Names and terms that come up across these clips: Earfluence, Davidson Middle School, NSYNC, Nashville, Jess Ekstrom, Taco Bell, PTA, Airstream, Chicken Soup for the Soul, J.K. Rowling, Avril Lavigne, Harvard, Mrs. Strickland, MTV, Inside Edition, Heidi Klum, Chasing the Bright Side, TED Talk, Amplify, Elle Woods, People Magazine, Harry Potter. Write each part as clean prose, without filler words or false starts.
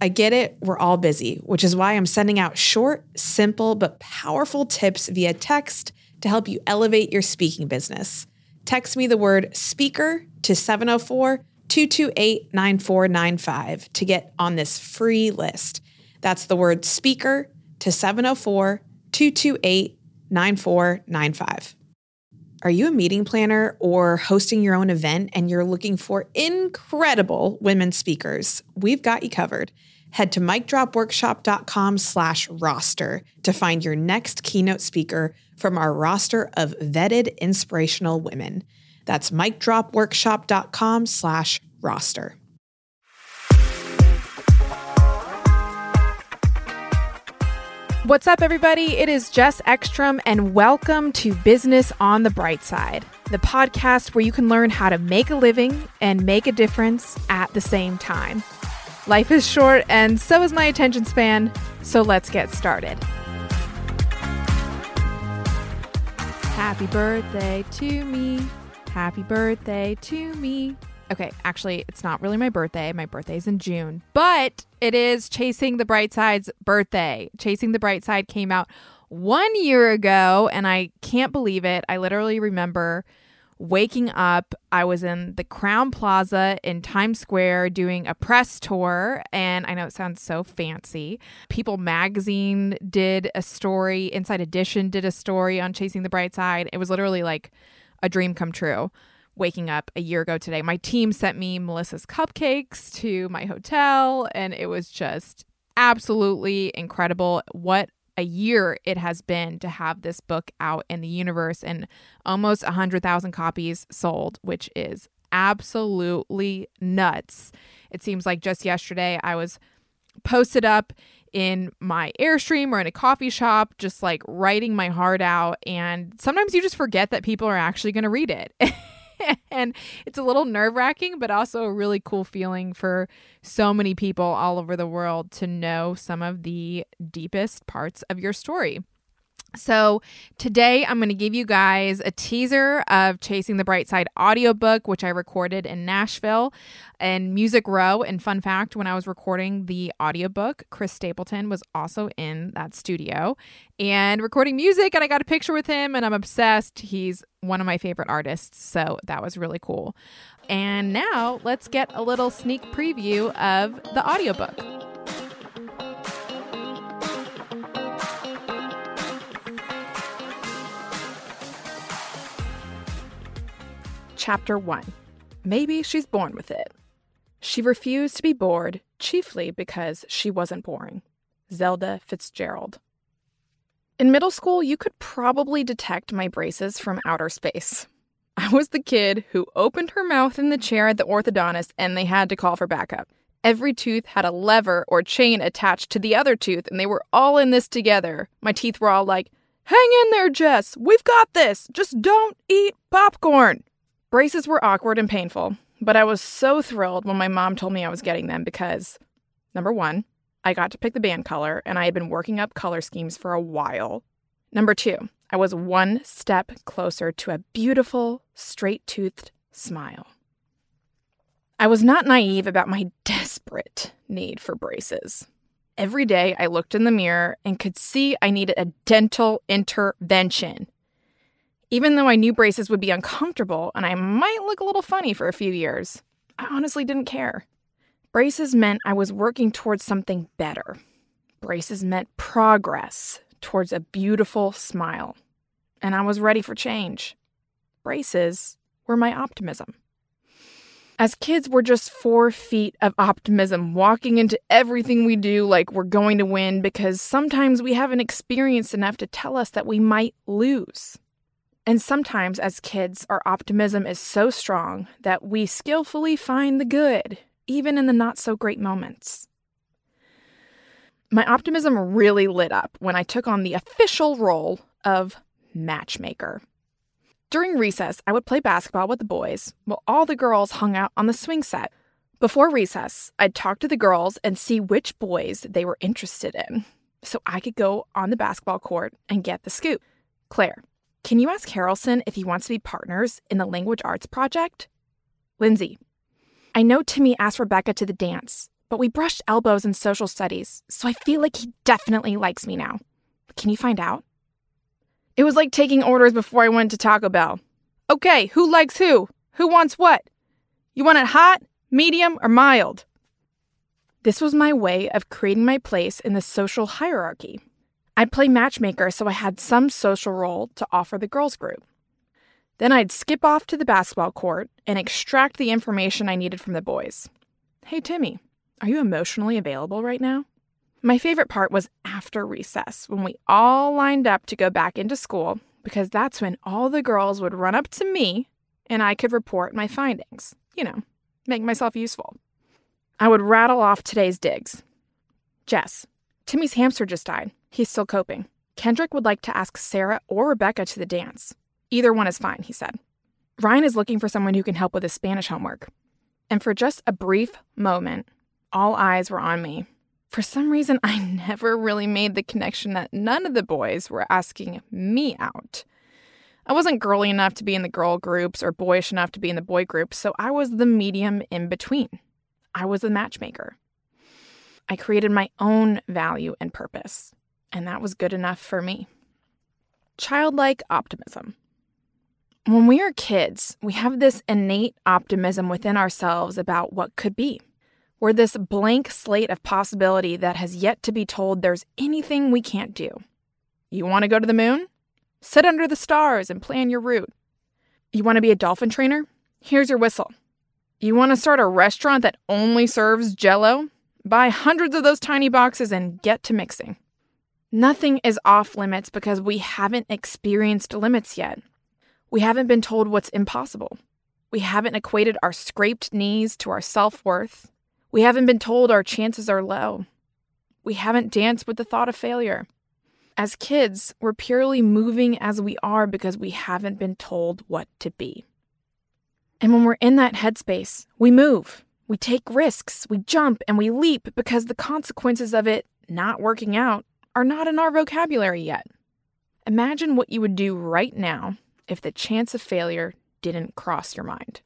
I get it. We're all busy, which is why I'm sending out short, simple, but powerful tips via text to help you elevate your speaking business. Text me the word speaker to 704-228-9495 to get on this free list. That's the word speaker to 704-228-9495. Are you a meeting planner or hosting your own event and you're looking for incredible women speakers? We've got you covered. Head to micdropworkshop.com/roster to find your next keynote speaker from our roster of vetted inspirational women. That's micdropworkshop.com/roster. What's up, everybody? It is Jess Ekstrom, and welcome to Business on the Bright Side, the podcast where you can learn how to make a living and make a difference at the same time. Life is short, and so is my attention span, so let's get started. Happy birthday to me. Happy birthday to me. Okay, actually, it's not really my birthday. My birthday's in June, but it is Chasing the Bright Side's birthday. Chasing the Bright Side came out 1 year ago, and I can't believe it. I literally remember waking up. I was in the Crown Plaza in Times Square doing a press tour, and I know it sounds so fancy. People Magazine did a story. Inside Edition did a story on Chasing the Bright Side. It was literally like a dream come true. Waking up a year ago today. My team sent me Melissa's Cupcakes to my hotel, and it was just absolutely incredible. What a year it has been to have this book out in the universe and almost 100,000 copies sold, which is absolutely nuts. It seems like just yesterday I was posted up in my Airstream or in a coffee shop, just like writing my heart out. And sometimes you just forget that people are actually going to read it. And it's a little nerve-wracking, but also a really cool feeling for so many people all over the world to know some of the deepest parts of your story. So today I'm going to give you guys a teaser of Chasing the Bright Side audiobook, which I recorded in Nashville and Music Row. And fun fact, when I was recording the audiobook, Chris Stapleton was also in that studio and recording music. And I got a picture with him, and I'm obsessed. He's one of my favorite artists. So that was really cool. And now let's get a little sneak preview of the audiobook. Chapter 1. Maybe she's born with it. She refused to be bored, chiefly because she wasn't boring. Zelda Fitzgerald. In middle school, you could probably detect my braces from outer space. I was the kid who opened her mouth in the chair at the orthodontist and they had to call for backup. Every tooth had a lever or chain attached to the other tooth, and they were all in this together. My teeth were all like, "Hang in there, Jess. We've got this. Just don't eat popcorn." Braces were awkward and painful, but I was so thrilled when my mom told me I was getting them because, number one, I got to pick the band color, and I had been working up color schemes for a while. Number two, I was one step closer to a beautiful, straight-toothed smile. I was not naive about my desperate need for braces. Every day, I looked in the mirror and could see I needed a dental intervention. Even though I knew braces would be uncomfortable and I might look a little funny for a few years, I honestly didn't care. Braces meant I was working towards something better. Braces meant progress towards a beautiful smile. And I was ready for change. Braces were my optimism. As kids, we're just 4 feet of optimism, walking into everything we do like we're going to win because sometimes we haven't experienced enough to tell us that we might lose. And sometimes, as kids, our optimism is so strong that we skillfully find the good, even in the not-so-great moments. My optimism really lit up when I took on the official role of matchmaker. During recess, I would play basketball with the boys while all the girls hung out on the swing set. Before recess, I'd talk to the girls and see which boys they were interested in, so I could go on the basketball court and get the scoop. Claire, can you ask Harrelson if he wants to be partners in the language arts project? Lindsay, I know Timmy asked Rebecca to the dance, but we brushed elbows in social studies, so I feel like he definitely likes me now. Can you find out? It was like taking orders before I went to Taco Bell. Okay, who likes who? Who wants what? You want it hot, medium, or mild? This was my way of creating my place in the social hierarchy. I'd play matchmaker, so I had some social role to offer the girls' group. Then I'd skip off to the basketball court and extract the information I needed from the boys. Hey, Timmy, are you emotionally available right now? My favorite part was after recess, when we all lined up to go back into school, because that's when all the girls would run up to me and I could report my findings. You know, make myself useful. I would rattle off today's digs. Jess, Timmy's hamster just died. He's still coping. Kendrick would like to ask Sarah or Rebecca to the dance. Either one is fine, he said. Ryan is looking for someone who can help with his Spanish homework. And for just a brief moment, all eyes were on me. For some reason, I never really made the connection that none of the boys were asking me out. I wasn't girly enough to be in the girl groups or boyish enough to be in the boy groups, so I was the medium in between. I was the matchmaker. I created my own value and purpose, and that was good enough for me. Childlike optimism. When we are kids, we have this innate optimism within ourselves about what could be. We're this blank slate of possibility that has yet to be told there's anything we can't do. You want to go to the moon? Sit under the stars and plan your route. You want to be a dolphin trainer? Here's your whistle. You want to start a restaurant that only serves Jell-O? Buy hundreds of those tiny boxes and get to mixing. Nothing is off limits because we haven't experienced limits yet. We haven't been told what's impossible. We haven't equated our scraped knees to our self-worth. We haven't been told our chances are low. We haven't danced with the thought of failure. As kids, we're purely moving as we are because we haven't been told what to be. And when we're in that headspace, we move, we take risks, we jump, and we leap because the consequences of it not working out are not in our vocabulary yet. Imagine what you would do right now if the chance of failure didn't cross your mind.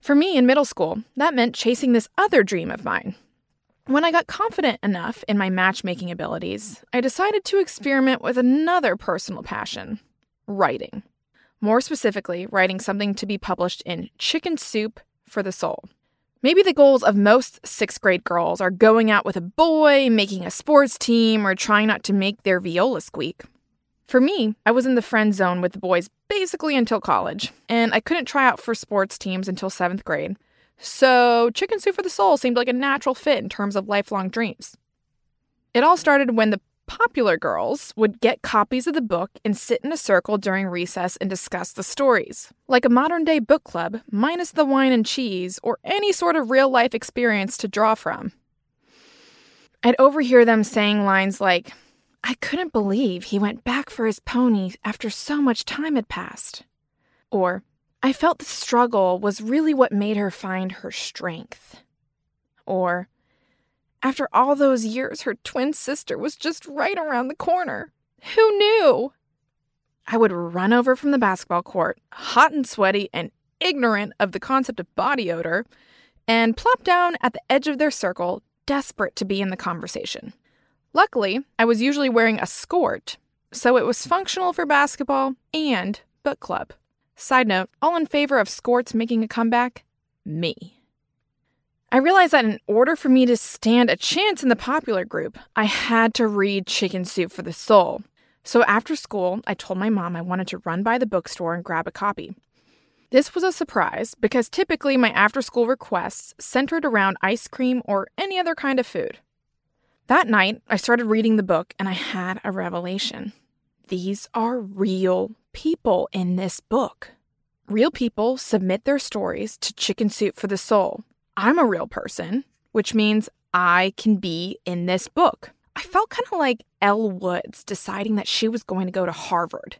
For me in middle school, that meant chasing this other dream of mine. When I got confident enough in my matchmaking abilities, I decided to experiment with another personal passion, writing. More specifically, writing something to be published in Chicken Soup for the Soul. Maybe the goals of most sixth grade girls are going out with a boy, making a sports team, or trying not to make their viola squeak. For me, I was in the friend zone with the boys basically until college, and I couldn't try out for sports teams until 7th grade. So Chicken Soup for the Soul seemed like a natural fit in terms of lifelong dreams. It all started when the popular girls would get copies of the book and sit in a circle during recess and discuss the stories, like a modern-day book club, minus the wine and cheese, or any sort of real-life experience to draw from. I'd overhear them saying lines like, "I couldn't believe he went back for his pony after so much time had passed." Or, "I felt the struggle was really what made her find her strength." Or, "After all those years, her twin sister was just right around the corner. Who knew?" I would run over from the basketball court, hot and sweaty and ignorant of the concept of body odor, and plop down at the edge of their circle, desperate to be in the conversation. Luckily, I was usually wearing a skirt, so it was functional for basketball and book club. Side note, all in favor of skirts making a comeback? Me. I realized that in order for me to stand a chance in the popular group, I had to read Chicken Soup for the Soul. So after school, I told my mom I wanted to run by the bookstore and grab a copy. This was a surprise because typically my after-school requests centered around ice cream or any other kind of food. That night, I started reading the book and I had a revelation. These are real people in this book. Real people submit their stories to Chicken Soup for the Soul. I'm a real person, which means I can be in this book. I felt kind of like Elle Woods deciding that she was going to go to Harvard.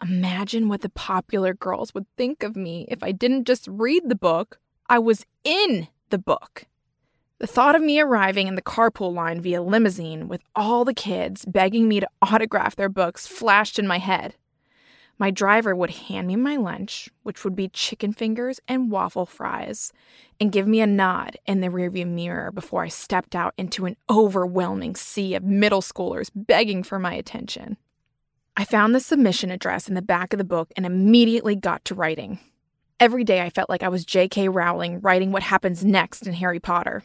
Imagine what the popular girls would think of me if I didn't just read the book, I was in the book. The thought of me arriving in the carpool line via limousine with all the kids begging me to autograph their books flashed in my head. My driver would hand me my lunch, which would be chicken fingers and waffle fries, and give me a nod in the rearview mirror before I stepped out into an overwhelming sea of middle schoolers begging for my attention. I found the submission address in the back of the book and immediately got to writing. Every day I felt like I was J.K. Rowling writing what happens next in Harry Potter.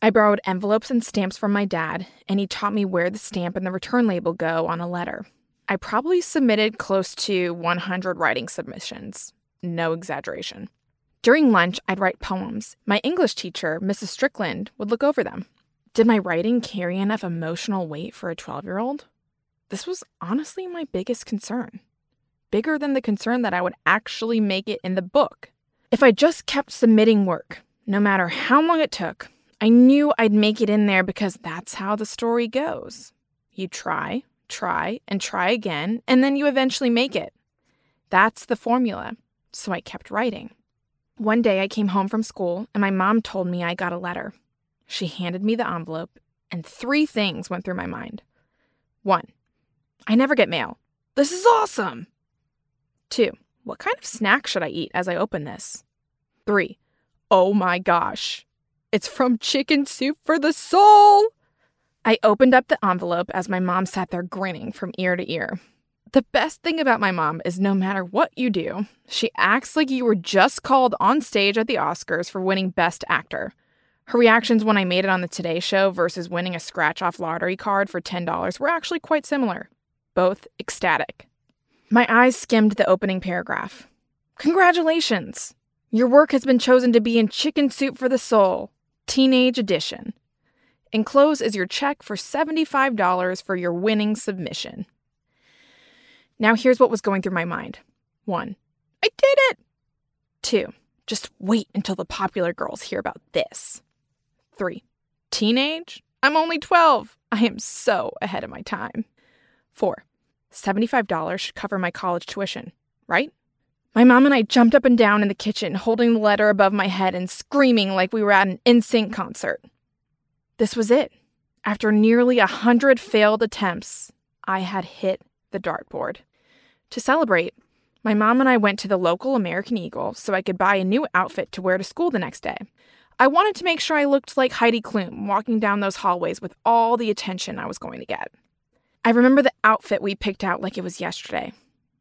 I borrowed envelopes and stamps from my dad, and he taught me where the stamp and the return label go on a letter. I probably submitted close to 100 writing submissions. No exaggeration. During lunch, I'd write poems. My English teacher, Mrs. Strickland, would look over them. Did my writing carry enough emotional weight for a 12-year-old? This was honestly my biggest concern. Bigger than the concern that I would actually make it in the book. If I just kept submitting work, no matter how long it took, I knew I'd make it in there because that's how the story goes. You try, and try again, and then you eventually make it. That's the formula. So I kept writing. One day I came home from school, and my mom told me I got a letter. She handed me the envelope, and three things went through my mind. 1. I never get mail. This is awesome! 2. What kind of snack should I eat as I open this? 3. Oh my gosh! It's from Chicken Soup for the Soul! I opened up the envelope as my mom sat there grinning from ear to ear. The best thing about my mom is no matter what you do, she acts like you were just called on stage at the Oscars for winning Best Actor. Her reactions when I made it on the Today Show versus winning a scratch-off lottery card for $10 were actually quite similar. Both ecstatic. My eyes skimmed the opening paragraph. Congratulations! Your work has been chosen to be in Chicken Soup for the Soul, Teenage Edition. Enclosed is your check for $75 for your winning submission. Now here's what was going through my mind. 1. I did it! 2. Just wait until the popular girls hear about this. 3. Teenage? I'm only 12. I am so ahead of my time. 4. $75 should cover my college tuition, right? My mom and I jumped up and down in the kitchen, holding the letter above my head and screaming like we were at an NSYNC concert. This was it. After nearly 100 failed attempts, I had hit the dartboard. To celebrate, my mom and I went to the local American Eagle so I could buy a new outfit to wear to school the next day. I wanted to make sure I looked like Heidi Klum walking down those hallways with all the attention I was going to get. I remember the outfit we picked out like it was yesterday.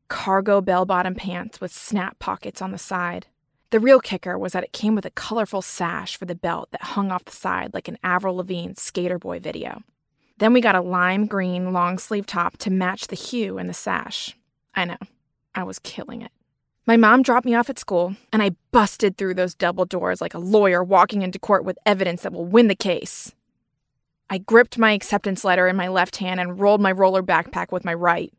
Cargo bell-bottom pants with snap pockets on the side. The real kicker was that it came with a colorful sash for the belt that hung off the side like an Avril Lavigne Skater Boy video. Then we got a lime green long-sleeve top to match the hue in the sash. I know, I was killing it. My mom dropped me off at school, and I busted through those double doors like a lawyer walking into court with evidence that will win the case. I gripped my acceptance letter in my left hand and rolled my roller backpack with my right.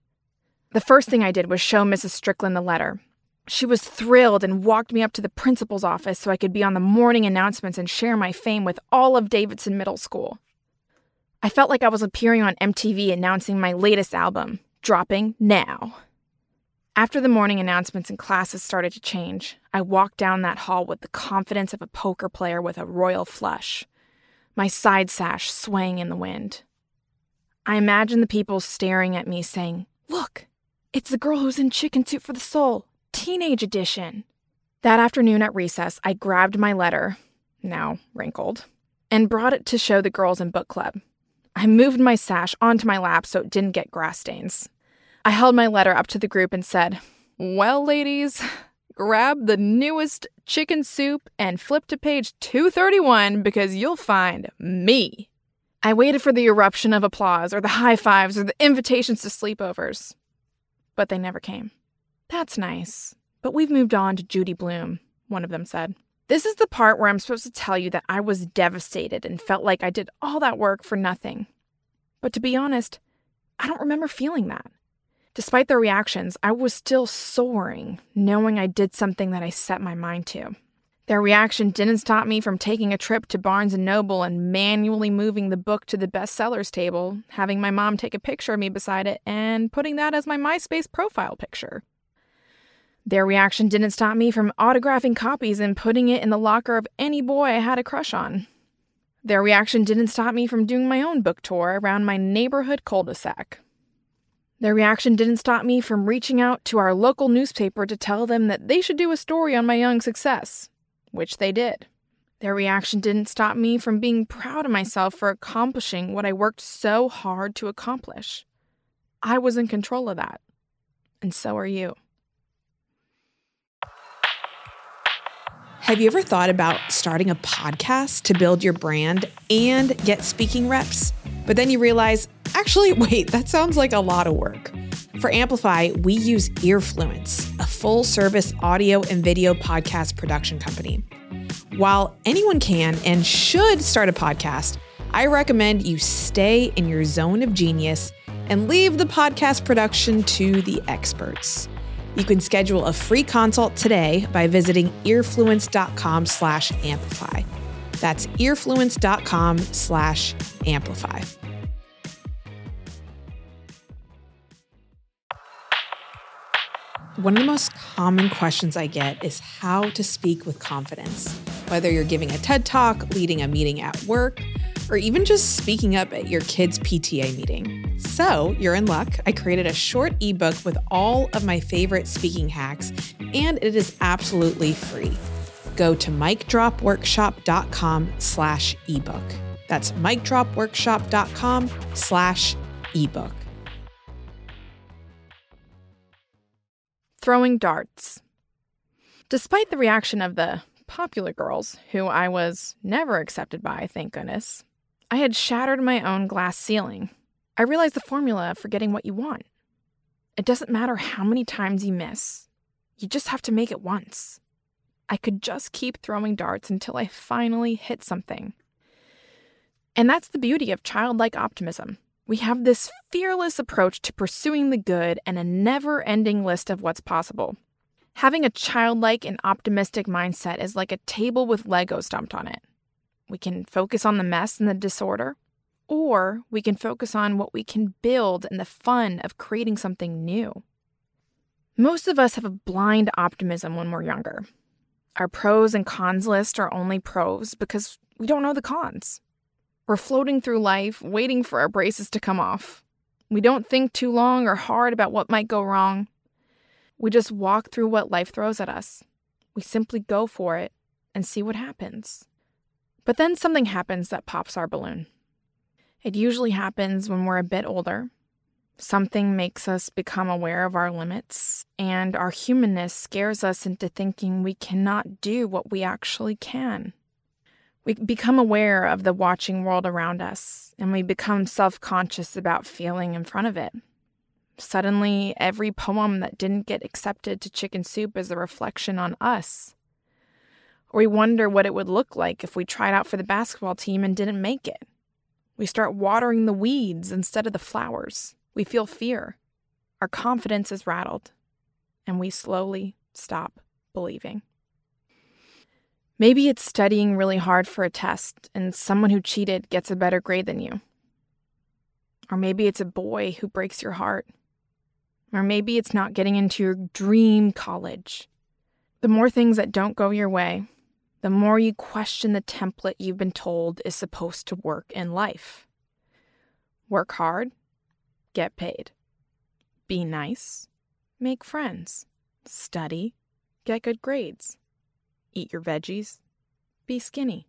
The first thing I did was show Mrs. Strickland the letter. She was thrilled and walked me up to the principal's office so I could be on the morning announcements and share my fame with all of Davidson Middle School. I felt like I was appearing on MTV announcing my latest album, dropping now. After the morning announcements and classes started to change, I walked down that hall with the confidence of a poker player with a royal flush, my side sash swaying in the wind. I imagined the people staring at me saying, "Look, it's the girl who's in Chicken Soup for the Soul. Teenage Edition." That afternoon at recess, I grabbed my letter, now wrinkled, and brought it to show the girls in book club. I moved my sash onto my lap so it didn't get grass stains. I held my letter up to the group and said, "Well, ladies, grab the newest Chicken Soup and flip to page 231 because you'll find me." I waited for the eruption of applause or the high fives or the invitations to sleepovers, but they never came. "That's nice, but we've moved on to Judy Bloom," one of them said. "This is the part where I'm supposed to tell you that I was devastated and felt like I did all that work for nothing. But to be honest, I don't remember feeling that. Despite their reactions, I was still soaring, knowing I did something that I set my mind to." Their reaction didn't stop me from taking a trip to Barnes & Noble and manually moving the book to the bestsellers table, having my mom take a picture of me beside it, and putting that as my MySpace profile picture. Their reaction didn't stop me from autographing copies and putting it in the locker of any boy I had a crush on. Their reaction didn't stop me from doing my own book tour around my neighborhood cul-de-sac. Their reaction didn't stop me from reaching out to our local newspaper to tell them that they should do a story on my young success, which they did. Their reaction didn't stop me from being proud of myself for accomplishing what I worked so hard to accomplish. I was in control of that, and so are you. Have you ever thought about starting a podcast to build your brand and get speaking reps? But then you realize, actually, wait, that sounds like a lot of work. For Amplify, we use Earfluence, a full-service audio and video podcast production company. While anyone can and should start a podcast, I recommend you stay in your zone of genius and leave the podcast production to the experts. You can schedule a free consult today by visiting earfluence.com/amplify. That's earfluence.com/amplify. One of the most common questions I get is how to speak with confidence, whether you're giving a TED Talk, leading a meeting at work, or even just speaking up at your kids' PTA meeting. So you're in luck. I created a short ebook with all of my favorite speaking hacks, and it is absolutely free. Go to micdropworkshop.com/ebook. That's micdropworkshop.com/ebook. Throwing darts. Despite the reaction of the popular girls, who I was never accepted by, thank goodness, I had shattered my own glass ceiling. I realized the formula for getting what you want. It doesn't matter how many times you miss. You just have to make it once. I could just keep throwing darts until I finally hit something. And that's the beauty of childlike optimism. We have this fearless approach to pursuing the good and a never-ending list of what's possible. Having a childlike and optimistic mindset is like a table with Legos dumped on it. We can focus on the mess and the disorder, or we can focus on what we can build and the fun of creating something new. Most of us have a blind optimism when we're younger. Our pros and cons list are only pros because we don't know the cons. We're floating through life, waiting for our braces to come off. We don't think too long or hard about what might go wrong. We just walk through what life throws at us. We simply go for it and see what happens. But then something happens that pops our balloon. It usually happens when we're a bit older. Something makes us become aware of our limits, and our humanness scares us into thinking we cannot do what we actually can. We become aware of the watching world around us, and we become self-conscious about feeling in front of it. Suddenly, every poem that didn't get accepted to Chicken Soup is a reflection on us. Or we wonder what it would look like if we tried out for the basketball team and didn't make it. We start watering the weeds instead of the flowers. We feel fear. Our confidence is rattled. And we slowly stop believing. Maybe it's studying really hard for a test and someone who cheated gets a better grade than you. Or maybe it's a boy who breaks your heart. Or maybe it's not getting into your dream college. The more things that don't go your way, the more you question the template you've been told is supposed to work in life. Work hard, get paid. Be nice, make friends. Study, get good grades. Eat your veggies, be skinny.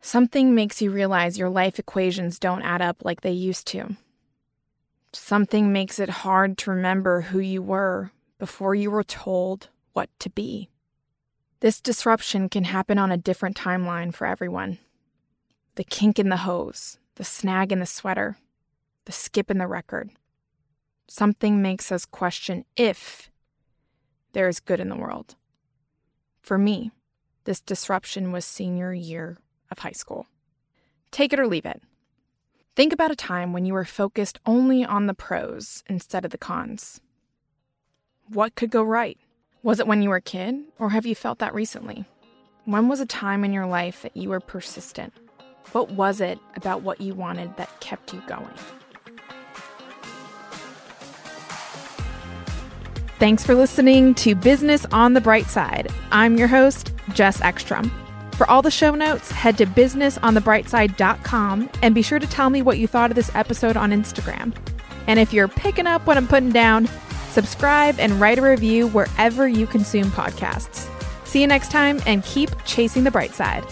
Something makes you realize your life equations don't add up like they used to. Something makes it hard to remember who you were before you were told what to be. This disruption can happen on a different timeline for everyone. The kink in the hose, the snag in the sweater, the skip in the record. Something makes us question if there is good in the world. For me, this disruption was senior year of high school. Take it or leave it. Think about a time when you were focused only on the pros instead of the cons. What could go right? Was it when you were a kid, or have you felt that recently? When was a time in your life that you were persistent? What was it about what you wanted that kept you going? Thanks for listening to Business on the Bright Side. I'm your host, Jess Ekstrom. For all the show notes, head to businessonthebrightside.com and be sure to tell me what you thought of this episode on Instagram. And if you're picking up what I'm putting down, subscribe and write a review wherever you consume podcasts. See you next time and keep chasing the bright side.